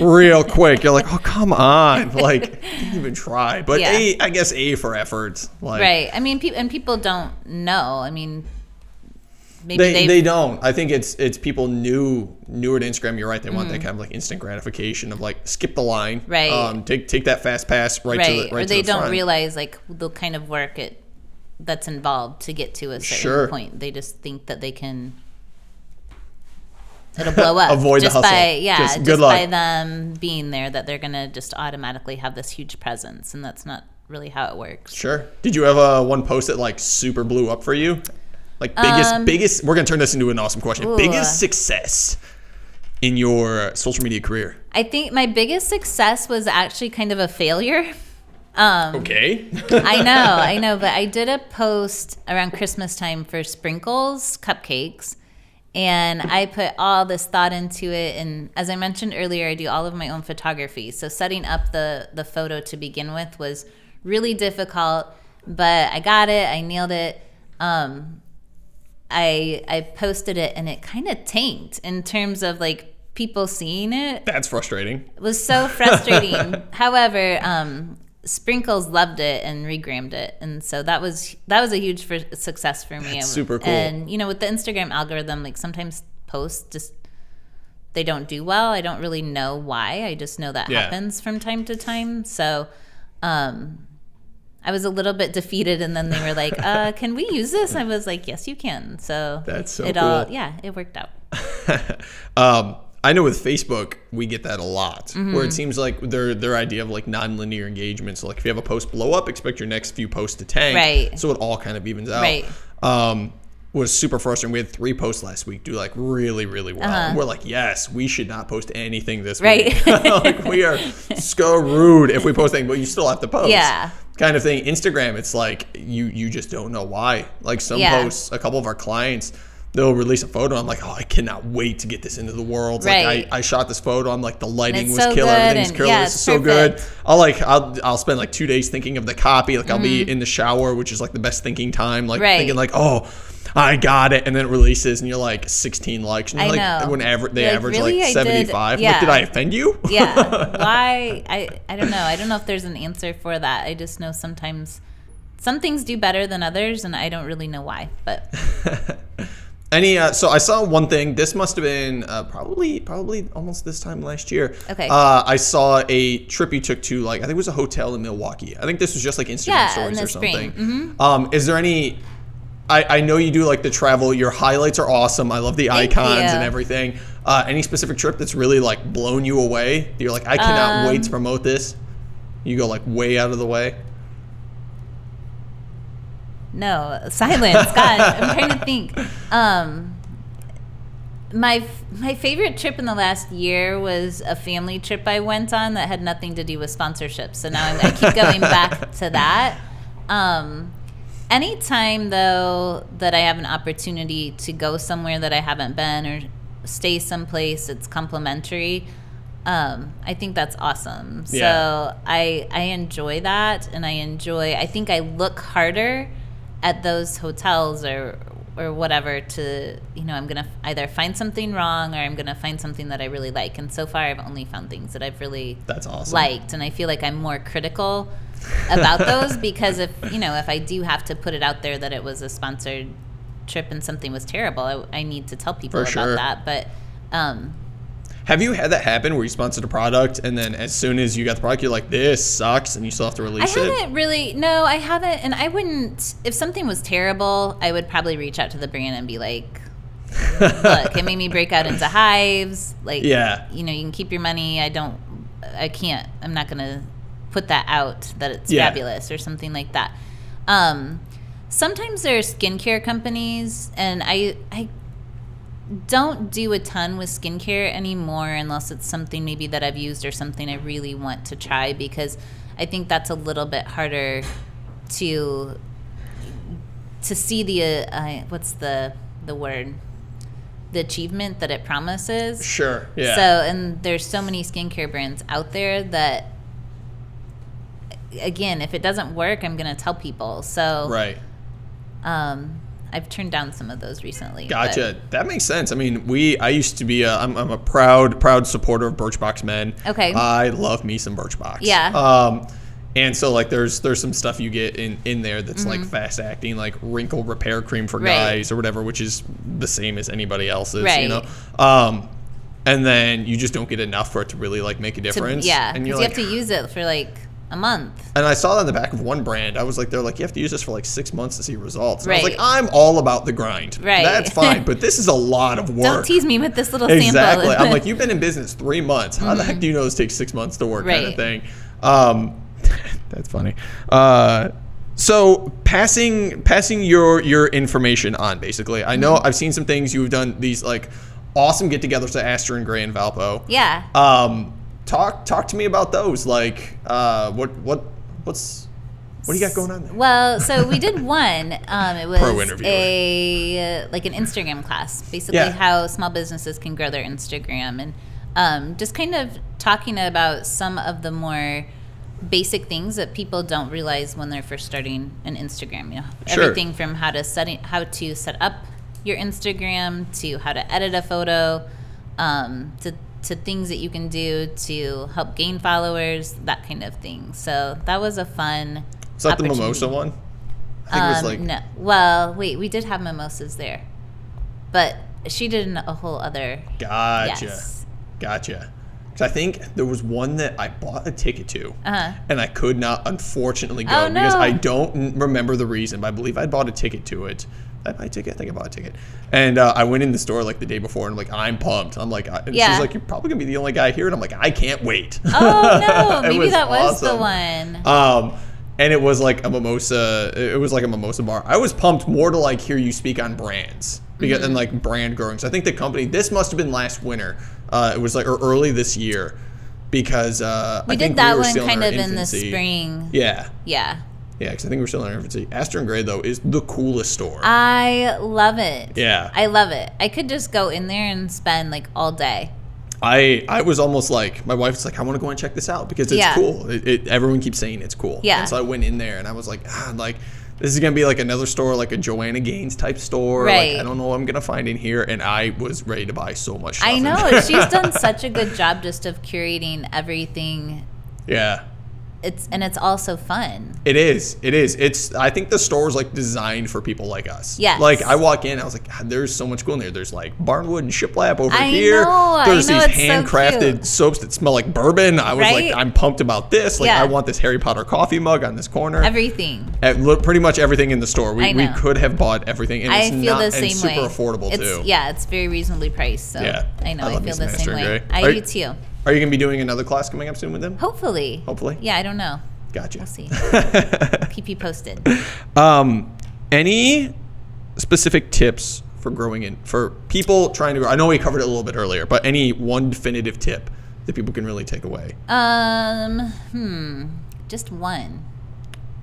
real quick, you're like, oh, come on. Like, didn't even try. But yeah. a, I guess A for effort. Like, right. I mean, pe- and people don't know. I mean, Maybe they they don't. I think it's it's people new newer to Instagram. You're right. They mm. want that kind of like instant gratification of like skip the line, right? Um, take take that fast pass right, right. to the right. Or they to the don't front. realize like the kind of work it that's involved to get to a certain sure. point. They just think that they can. It'll blow up. Avoid just the hustle. By, yeah, just, just good luck. By them being there, that they're gonna just automatically have this huge presence, and that's not really how it works. Sure. Did you have a one post that like super blew up for you? Like biggest, um, biggest, we're going to turn this into an awesome question. Ooh. Biggest success in your social media career? I think my biggest success was actually kind of a failure. Um, okay. I know, I know. But I did a post around Christmas time for Sprinkles Cupcakes. And I put all this thought into it. And as I mentioned earlier, I do all of my own photography. So setting up the, the photo to begin with was really difficult. But I got it. I nailed it. Um I I posted it and it kind of tanked in terms of like people seeing it. That's frustrating. It was so frustrating. However, um, Sprinkles loved it and regrammed it, and so that was that was a huge for, success for me. That's super cool. And you know, with the Instagram algorithm, like sometimes posts just they don't do well. I don't really know why. I just know that yeah. happens from time to time. So. Um, I was a little bit defeated, and then they were like, uh, can we use this? I was like, yes, you can. So, That's so it cool. all, yeah, it worked out. um, I know with Facebook, we get that a lot, mm-hmm. where it seems like their their idea of like nonlinear engagement. So like if you have a post blow up, expect your next few posts to tank. Right. So it all kind of evens out. Right. Um, was super frustrating. We had three posts last week do like really, really well. Uh-huh. And we're like, yes, we should not post anything this right. week. Like we are screwed if we post anything, but you still have to post. Yeah. Kind of thing. Instagram, it's like you you just don't know why. Like some yeah. posts, a couple of our clients, they'll release a photo. I'm like, oh, I cannot wait to get this into the world. Right. Like I, I shot this photo. I'm like, the lighting was so killer. Everything's killer. Yeah, this is so good. I'll like, I'll, I'll spend like two days thinking of the copy. Like I'll mm-hmm. be in the shower, which is like the best thinking time. Like right. thinking like, oh, I got it. And then it releases and you're like sixteen likes. And I like, know. When aver- they like, average really? Like seventy-five. Did, yeah. Like, did I offend you? Yeah. Why? I, I don't know. I don't know if there's an answer for that. I just know sometimes some things do better than others, and I don't really know why. But any uh, so I saw one thing. This must have been uh, probably probably almost this time last year. Okay. Uh, I saw a trip you took to, like, I think it was a hotel in Milwaukee. I think this was just like Instagram yeah, stories in the or spring. Something. Mm-hmm. Um, is there any? I, I know you do like the travel. Your highlights are awesome. I love the Thank icons you. And everything. Uh, any specific trip that's really like blown you away? You're like, I cannot um, wait to promote this. You go like way out of the way. No, silence. God, I'm trying to think. Um, my my favorite trip in the last year was a family trip I went on that had nothing to do with sponsorships. So now I, I keep going back to that. Um, anytime, though, that I have an opportunity to go somewhere that I haven't been or stay someplace that's complimentary, um, I think that's awesome. Yeah. So I I enjoy that, and I enjoy – I think I look harder – at those hotels or or whatever to, you know, I'm going to either find something wrong or I'm going to find something that I really like. And so far I've only found things that I've really That's awesome. Liked. And I feel like I'm more critical about those because if, you know, if I do have to put it out there that it was a sponsored trip and something was terrible, I, I need to tell people For about sure. that. But um, have you had that happen where you sponsored a product and then as soon as you got the product, you're like, this sucks, and you still have to release it? I haven't it? really. No, I haven't. And I wouldn't. If something was terrible, I would probably reach out to the brand and be like, look, it made me break out into hives. Like, yeah. you know, you can keep your money. I don't, I can't, I'm not going to put that out that it's yeah. fabulous or something like that. Um, sometimes there are skincare companies, and I, I, don't do a ton with skincare anymore unless it's something maybe that I've used or something I really want to try, because I think that's a little bit harder to to see the uh, uh, what's the the word the achievement that it promises. Sure. Yeah. So, and there's so many skincare brands out there that, again, if it doesn't work, I'm gonna tell people. So right. Um. I've turned down some of those recently. Gotcha. But. That makes sense. I mean, we. I used to be a, I'm, I'm a proud, proud supporter of Birchbox Men. Okay. I love me some Birchbox. Yeah. Um, and so, like, there's there's some stuff you get in, in there that's, mm-hmm. like, fast-acting, like, wrinkle repair cream for right. guys or whatever, which is the same as anybody else's, right. you know? Um, and then you just don't get enough for it to really, like, make a difference. To, yeah, because you like, have to use it for, like... a month. And I saw that in the back of one brand. I was like, they're like, you have to use this for like six months to see results. And right. I was like, I'm all about the grind. Right. That's fine. But this is a lot of work. Don't tease me with this little sample. Exactly. I'm like, you've been in business three months. How mm-hmm. the heck do you know this takes six months to work right. kind of thing? Um, that's funny. Uh, so passing passing your, your information on, basically. I know mm-hmm. I've seen some things. You've done these like awesome get-togethers at Astor and Gray and Valpo. Yeah. Um. Talk talk to me about those. Like, uh, what what what's what do you got going on there? Well, so we did one. Um, it was Pro interviewer. a like an Instagram class, basically yeah. how small businesses can grow their Instagram, and um, just kind of talking about some of the more basic things that people don't realize when they're first starting an Instagram. You know, sure. everything from how to setting how to set up your Instagram to how to edit a photo um, to to things that you can do to help gain followers, that kind of thing. So that was a fun Is that the mimosa one? I think um, it was like... No. Well, wait, we did have mimosas there. But she did a whole other... Gotcha. Yes. Gotcha. Because I think there was one that I bought a ticket to, uh-huh. and I could not, unfortunately, go. Oh, no. Because I don't remember the reason, but I believe I bought a ticket to it. I buy a ticket? I think I bought a ticket. And uh, I went in the store like the day before, and I'm like, I'm pumped. I'm like, I, and yeah. she's like, you're probably going to be the only guy here. And I'm like, I can't wait. Oh, no. Maybe was that was awesome. The one. Um, and it was like a mimosa. It was like a mimosa bar. I was pumped more to like hear you speak on brands because mm-hmm. and like brand growing. So I think the company, this must have been last winter. Uh, it was like, or early this year because uh, we I did think that we were one kind of infancy. In the spring. Yeah. Yeah. Yeah, because I think we're still in our infancy. Astor and Gray, though, is the coolest store. I love it. Yeah. I love it. I could just go in there and spend, like, all day. I I was almost like, my wife's like, I want to go and check this out because it's yeah. cool. It, it, everyone keeps saying it's cool. Yeah. And so I went in there, and I was like, ah, like, this is going to be, like, another store, like a Joanna Gaines type store. Right. Like, I don't know what I'm going to find in here. And I was ready to buy so much stuff. I know. She's done such a good job just of curating everything. Yeah. It's and it's also fun. It is. It is. It's. I think the store is like designed for people like us. Yeah. Like I walk in, I was like, God, there's so much cool in there. There's like barnwood and shiplap over I here. Know, there's I know, these handcrafted so soaps that smell like bourbon. I was right? like, I'm pumped about this. Like yeah. I want this Harry Potter coffee mug on this corner. Everything. At, look, pretty much everything in the store. We I know. we could have bought everything. And I it's feel not, the same and super way. Super affordable it's, too. Yeah, it's very reasonably priced. So yeah. I know. I, I feel the same way. Gray. I Are do too. Are you going to be doing another class coming up soon with them? Hopefully. Hopefully? Yeah, I don't know. Gotcha. We'll see. Keep you posted. Um, any specific tips for growing in, for people trying to grow? I know we covered it a little bit earlier, but any one definitive tip that people can really take away? Um, hmm, just one.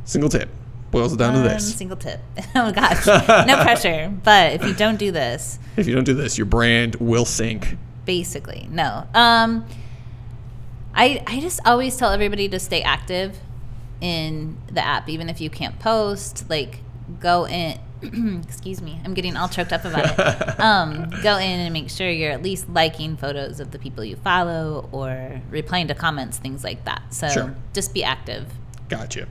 Single tip. Boils it down um, to this. Single tip. Oh, gosh. No pressure. But if you don't do this. If you don't do this, your brand will sink. Basically. No. Um. I, I just always tell everybody to stay active in the app, even if you can't post, like go in, excuse me, I'm getting all choked up about it. Um, go in and make sure you're at least liking photos of the people you follow or replying to comments, things like that. So sure. Just be active. Gotcha.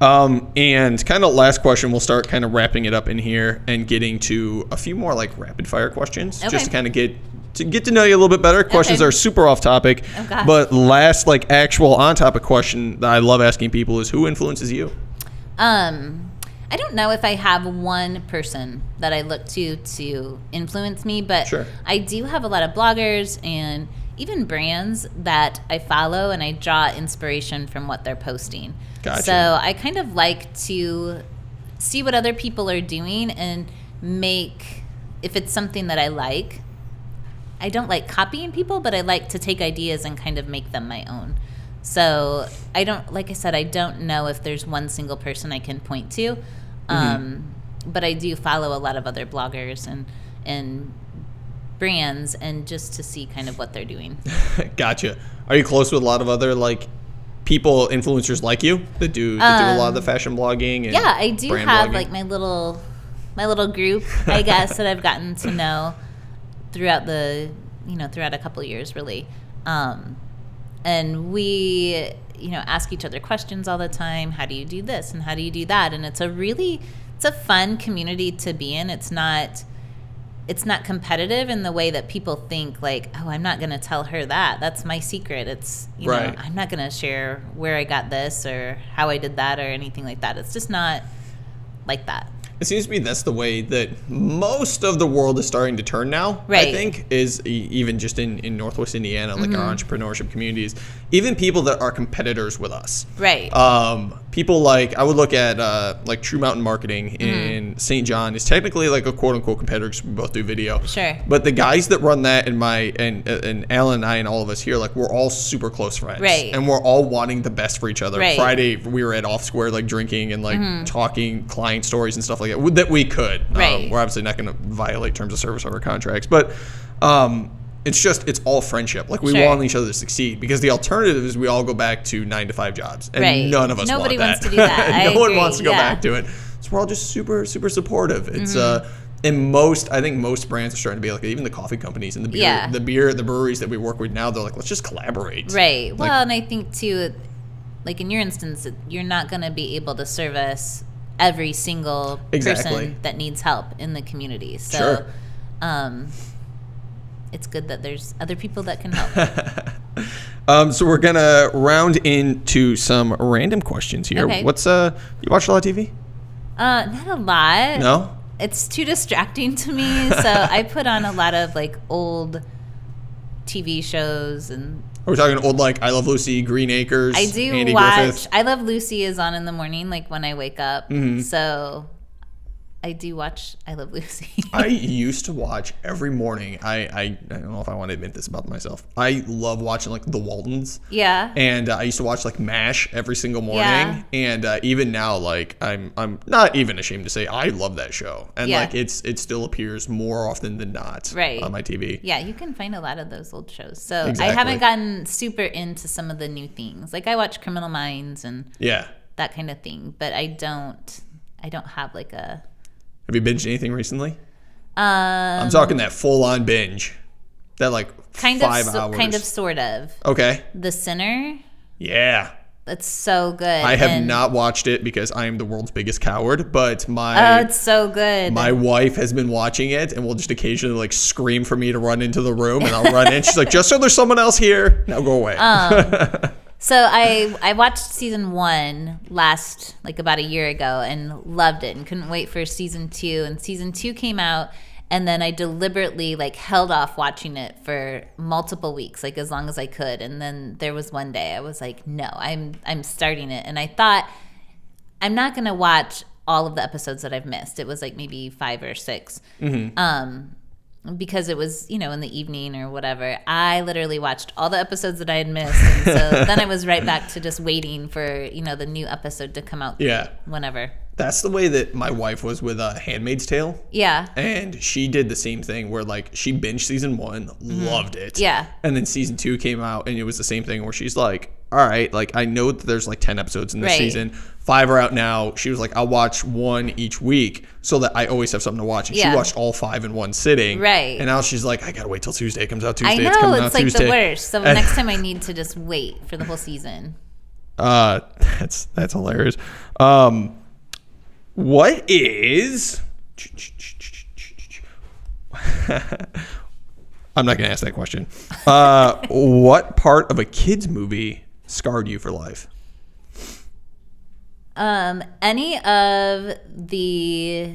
Um, and kind of last question, we'll start kind of wrapping it up in here and getting to a few more like rapid fire questions okay. just to kind of get to get to know you a little bit better. Questions okay. are super off topic, oh, gosh. But last like actual on topic question that I love asking people is who influences you? Um, I don't know if I have one person that I look to to influence me, but sure. I do have a lot of bloggers and even brands that I follow and I draw inspiration from what they're posting. Gotcha. So I kind of like to see what other people are doing and make, if it's something that I like, I don't like copying people, but I like to take ideas and kind of make them my own. So I don't, like I said, I don't know if there's one single person I can point to, mm-hmm. um, but I do follow a lot of other bloggers and and brands and just to see kind of what they're doing. Gotcha. Are you close with a lot of other like people, influencers like you that do that um, do a lot of the fashion blogging? And yeah, I do have blogging. Like my little my little group, I guess, that I've gotten to know throughout the, you know, throughout a couple of years really. Um, and we, you know, ask each other questions all the time. How do you do this and how do you do that? And it's a really, it's a fun community to be in. It's not, it's not competitive in the way that people think like, oh, I'm not going to tell her that. That's my secret. It's, you right. know, I'm not going to share where I got this or how I did that or anything like that. It's just not like that. It seems to me that's the way that most of the world is starting to turn now, right. I think, is even just in, in Northwest Indiana, like mm-hmm. our entrepreneurship communities, even people that are competitors with us. Right. Um, people like, I would look at uh, like True Mountain Marketing in mm-hmm. Saint John is technically like a quote-unquote competitor because we both do video. Sure. But the guys that run that and my and, and Alan and I and all of us here, like we're all super close friends. Right. And we're all wanting the best for each other. Right. Friday, we were at Off Square like drinking and like mm-hmm. talking client stories and stuff like that. That we could. Right. Um, we're obviously not going to violate terms of service over contracts, but um, it's just, it's all friendship. Like we sure. want each other to succeed because the alternative is we all go back to nine to five jobs and right. none of us Nobody want that. Nobody wants to do that. no I one agree. wants to go yeah. back to it. So we're all just super, super supportive. It's, mm-hmm. uh, and most, I think most brands are starting to be like, even the coffee companies and the beer, yeah. the beer, the breweries that we work with now, they're like, let's just collaborate. Right. Like, well, and I think too, like in your instance, you're not going to be able to service every single exactly. person that needs help in the community. So sure. um, it's good that there's other people that can help. um, so we're going to round into some random questions here. Okay. What's uh, you watch a lot of T V? Uh, not a lot. No? It's too distracting to me. So I put on a lot of like old T V shows and Are we talking old, like, I Love Lucy, Green Acres, I do Andy watch, Griffith? I Love Lucy is on in the morning, like, when I wake up. Mm-hmm. So I do watch I Love Lucy. I used to watch every morning. I, I I don't know if I want to admit this about myself. I love watching like The Waltons. Yeah. And uh, I used to watch like MASH every single morning. Yeah. And uh, even now, like I'm I'm not even ashamed to say I love that show. And yeah. like it's it still appears more often than not right. on my T V. Yeah, you can find a lot of those old shows. So exactly. I haven't gotten super into some of the new things. Like I watch Criminal Minds and yeah that kind of thing, but I don't I don't have like a. Have you binged anything recently? Um, I'm talking that full-on binge. That, like, kind five of so, hours. Kind of, sort of. Okay. The Sinner. Yeah. That's so good. I have and not watched it because I am the world's biggest coward, but my... Oh, it's so good. My wife has been watching it and will just occasionally, like, scream for me to run into the room, and I'll run in. She's like, just so there's someone else here. Now go away. Um... So I I watched season one last, like about a year ago, and loved it and couldn't wait for season two. And season two came out, and then I deliberately like held off watching it for multiple weeks, like as long as I could. And then there was one day I was like, no, I'm I'm starting it. And I thought, I'm not going to watch all of the episodes that I've missed. It was like maybe five or six. Mm-hmm. Um Because it was, you know, in the evening or whatever. I literally watched all the episodes that I had missed. And so then I was right back to just waiting for, you know, the new episode to come out yeah. whenever. That's the way that my wife was with uh, Handmaid's Tale. Yeah. And she did the same thing where, like, she binged season one, mm-hmm. loved it. Yeah. And then season two came out, and it was the same thing where she's like, all right, like, I know that there's, like, ten episodes in this right. season. Five are out now. She was like, I'll watch one each week so that I always have something to watch. And yeah. she watched all five in one sitting. Right. And now she's like, I got to wait till Tuesday. It comes out Tuesday. I know. It's, coming it's out like Tuesday. The worst. So next time I need to just wait for the whole season. Uh, That's that's hilarious. Um, What is... I'm not going to ask that question. Uh, what part of a kid's movie scarred you for life? Um, any of the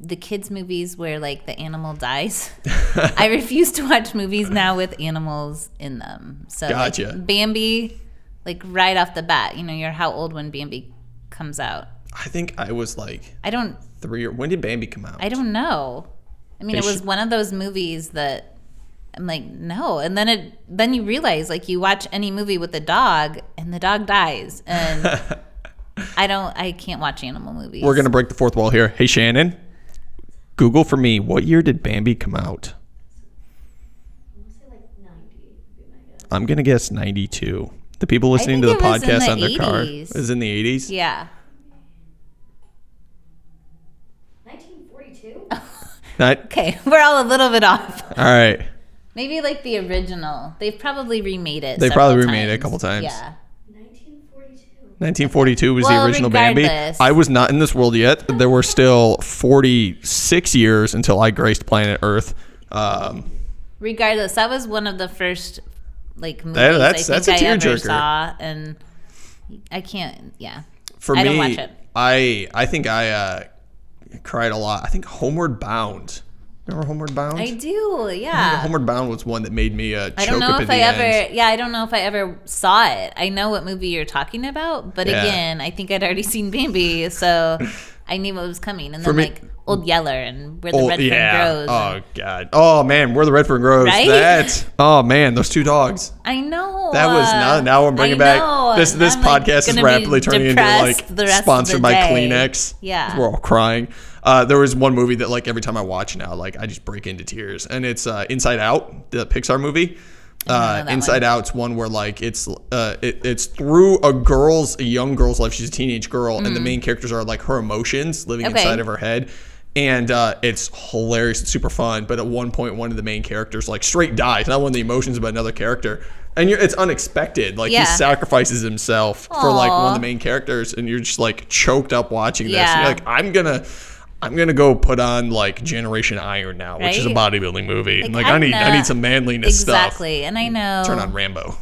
the kids' movies where, like, the animal dies. I refuse to watch movies now with animals in them. So gotcha. Like Bambi, like, right off the bat. You know, you're how old when Bambi comes out? I think I was, like, I don't three or... When did Bambi come out? I don't know. I mean, it was one of those movies that... I'm like, no. And then it, then you realize, like, you watch any movie with a dog, and the dog dies. And I don't, I can't watch animal movies. We're going to break the fourth wall here. Hey, Shannon, Google for me, what year did Bambi come out? I'm going to guess ninety-two. The people listening to the podcast on their car is in the eighties? Yeah. nineteen forty-two? Not, okay, we're all a little bit off. All right. Maybe like the original. They've probably remade it. They probably remade times. It a couple times. Yeah. nineteen forty-two was well, the original regardless. Bambi. I was not in this world yet. There were still forty-six years until I graced planet Earth. Um, regardless, that was one of the first like movies that, that's, I think that's a I ever saw, and I can't. Yeah. For I me, don't watch it. I I think I uh, cried a lot. I think Homeward Bound. Remember Homeward Bound? I do, yeah. I Homeward Bound was one that made me uh, choke I don't know up if I ever, end. Yeah, I don't know if I ever saw it. I know what movie you're talking about, but yeah. again, I think I'd already seen Bambi, so I knew what was coming. And For then, me, like, Old Yeller and Where the old, Redfern yeah. Grows. Oh, God. Oh, man, Where the Redfern Grows. Right? That. Oh, man, those two dogs. I know. That was not, now I'm bringing back. This this I'm podcast like, is rapidly turning into, like, sponsored by Kleenex. Yeah. We're all crying. Uh, there was one movie that, like, every time I watch now, like, I just break into tears. And it's uh, Inside Out, the Pixar movie. Uh, Inside one. Out's one where, like, it's uh, it, it's through a girl's, a young girl's life. She's a teenage girl. Mm. And the main characters are, like, her emotions living okay. inside of her head. And uh, it's hilarious. It's super fun. But at one point, one of the main characters, like, straight dies. Not one of the emotions, but another character. And you're, it's unexpected. Like, yeah. he sacrifices himself Aww. For, like, one of the main characters. And you're just, like, choked up watching this. Yeah. And you're like, I'm going to... I'm gonna go put on like Generation Iron now, right? Which is a bodybuilding movie. Like, like I, I need, know. I need some manliness exactly. stuff. Exactly, and I know. Turn on Rambo.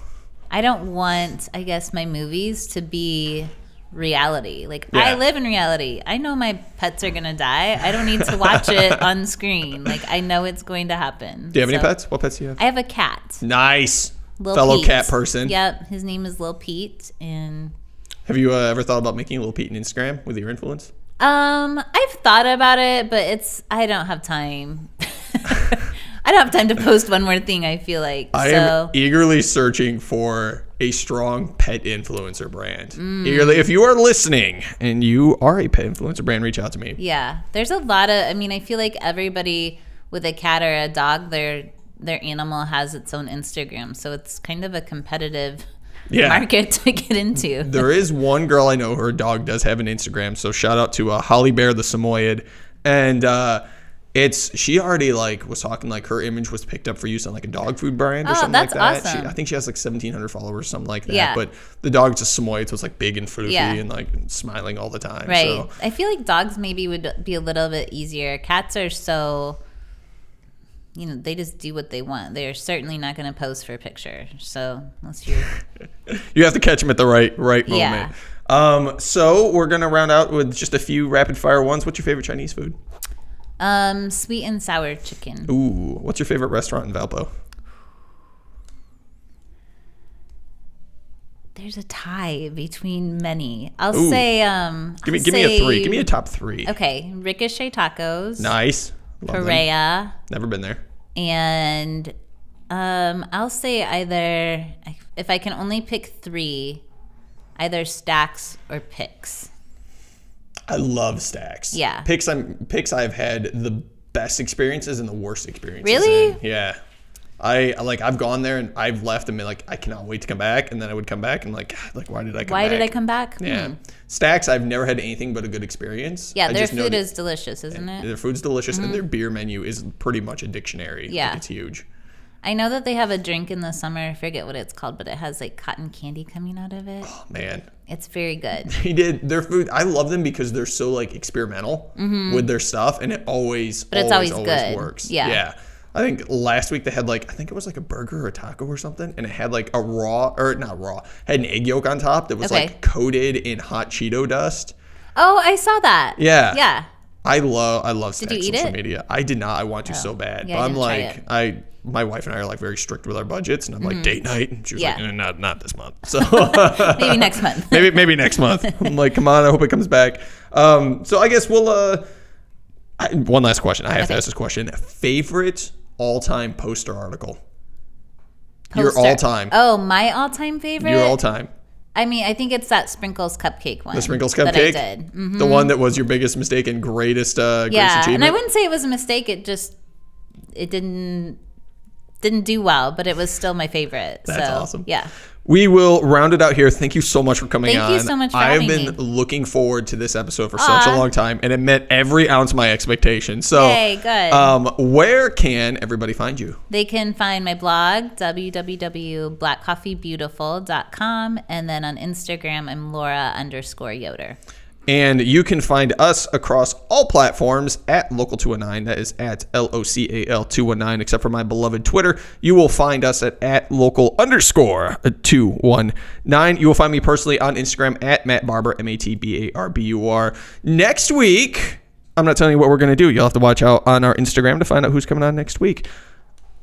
I don't want, I guess, my movies to be reality. Like yeah. I live in reality. I know my pets are gonna die. I don't need to watch it on screen. Like I know it's going to happen. Do you have so, any pets? What pets do you have? I have a cat. Nice, Lil fellow Pete. Cat person. Yep, his name is Lil Pete. And have you uh, ever thought about making Lil Pete an Instagram with your influence? Um, I've thought about it, but it's I don't have time. I don't have time to post one more thing, I feel like. I so. am eagerly searching for a strong pet influencer brand. Mm. Eagerly, if you are listening and you are a pet influencer brand, reach out to me. Yeah. There's a lot of, I mean, I feel like everybody with a cat or a dog, their their animal has its own Instagram. So it's kind of a competitive yeah. market to get into. There is one girl I know, her dog does have an Instagram. So shout out to uh, Holly Bear the Samoyed. And, uh, It's she already like was talking like her image was picked up for use on like a dog food brand or oh, something that's like that. Awesome. She, I think she has like seventeen hundred followers or something like that. Yeah. But the dog's a Samoyed, so it's like big and floofy yeah. and like smiling all the time. Right. So. I feel like dogs maybe would be a little bit easier. Cats are so, you know, they just do what they want. They are certainly not going to pose for a picture. So unless you, you have to catch them at the right right yeah. moment. Um. So we're gonna round out with just a few rapid fire ones. What's your favorite Chinese food? Um, sweet and sour chicken. Ooh, what's your favorite restaurant in Valpo? There's a tie between many. I'll Ooh. say. Um, give me, I'll give say, me a three. Give me a top three. Okay, Ricochet Tacos. Nice. Love Perea. Them. Never been there. And um, I'll say either if I can only pick three, either Stacks or Picks. I love Stacks. Yeah. Picks, I'm, Picks I've had the best experiences and the worst experiences. Really? In. Yeah. I like I've gone there and I've left and been like I cannot wait to come back, and then I would come back and like like why did I come why back? Why did I come back? Yeah. Mm. Stacks, I've never had anything but a good experience. Yeah, I their food that, is delicious, isn't it? Their food's delicious mm-hmm. and their beer menu is pretty much a dictionary. Yeah. Like, it's huge. I know that they have a drink in the summer. I forget what it's called, but it has like cotton candy coming out of it. Oh, man. It's very good. They did. Their food, I love them because they're so like experimental mm-hmm. with their stuff, and it always, but it's always, always, always good. works. Yeah. Yeah. I think last week they had like, I think it was like a burger or a taco or something, and it had like a raw, or not raw, had an egg yolk on top that was okay. like coated in hot Cheeto dust. Oh, I saw that. Yeah. Yeah. I love I love Stacks on social media. I did not. I want to oh. so bad. Yeah, but I'm like I my wife and I are like very strict with our budgets, and I'm mm-hmm. like date night, and she was yeah. like no, not not this month. So maybe next month. maybe maybe next month. I'm like come on, I hope it comes back. Um, so I guess we'll uh, I, one last question. I have okay. to ask this question. Favorite all-time poster article. Poster. Your all-time. Oh, my all-time favorite. Your all-time. I mean, I think it's that Sprinkles Cupcake one. The Sprinkles Cupcake? That I did. Mm-hmm. The one that was your biggest mistake and greatest, uh, greatest yeah, achievement? Yeah, and I wouldn't say it was a mistake. It just, it didn't, didn't do well, but it was still my favorite. That's so, awesome. Yeah. We will round it out here. Thank you so much for coming Thank on. Thank you so much for I having me. I have been me. looking forward to this episode for Aww. such a long time, and it met every ounce of my expectations. So, hey, good. Um, where can everybody find you? They can find my blog, w w w dot black coffee beautiful dot com, and then on Instagram, I'm Laura underscore Yoder. And you can find us across all platforms at Local two oh nine. That is at L O C A L two one nine, except for my beloved Twitter. You will find us at, at Local underscore two one nine. You will find me personally on Instagram at Matt Barber, M A T B A R B U R. Next week, I'm not telling you what we're going to do. You'll have to watch out on our Instagram to find out who's coming on next week.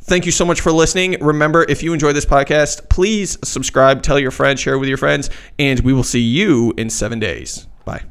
Thank you so much for listening. Remember, if you enjoy this podcast, please subscribe, tell your friends, share with your friends, and we will see you in seven days. Bye.